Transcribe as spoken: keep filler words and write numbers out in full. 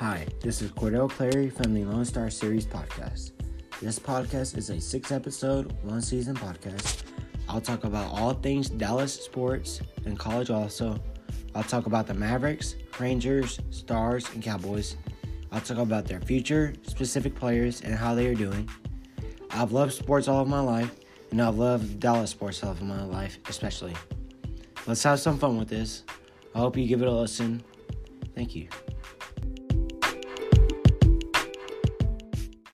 Hi, this is Cordell Clary from the Lone Star Series Podcast. This podcast is a six-episode, one-season podcast. I'll talk about all things Dallas sports and college also. I'll talk about the Mavericks, Rangers, Stars, and Cowboys. I'll talk about their future, specific players, and how they are doing. I've loved sports all of my life, and I've loved Dallas sports all of my life especially. Let's have some fun with this. I hope you give it a listen. Thank you.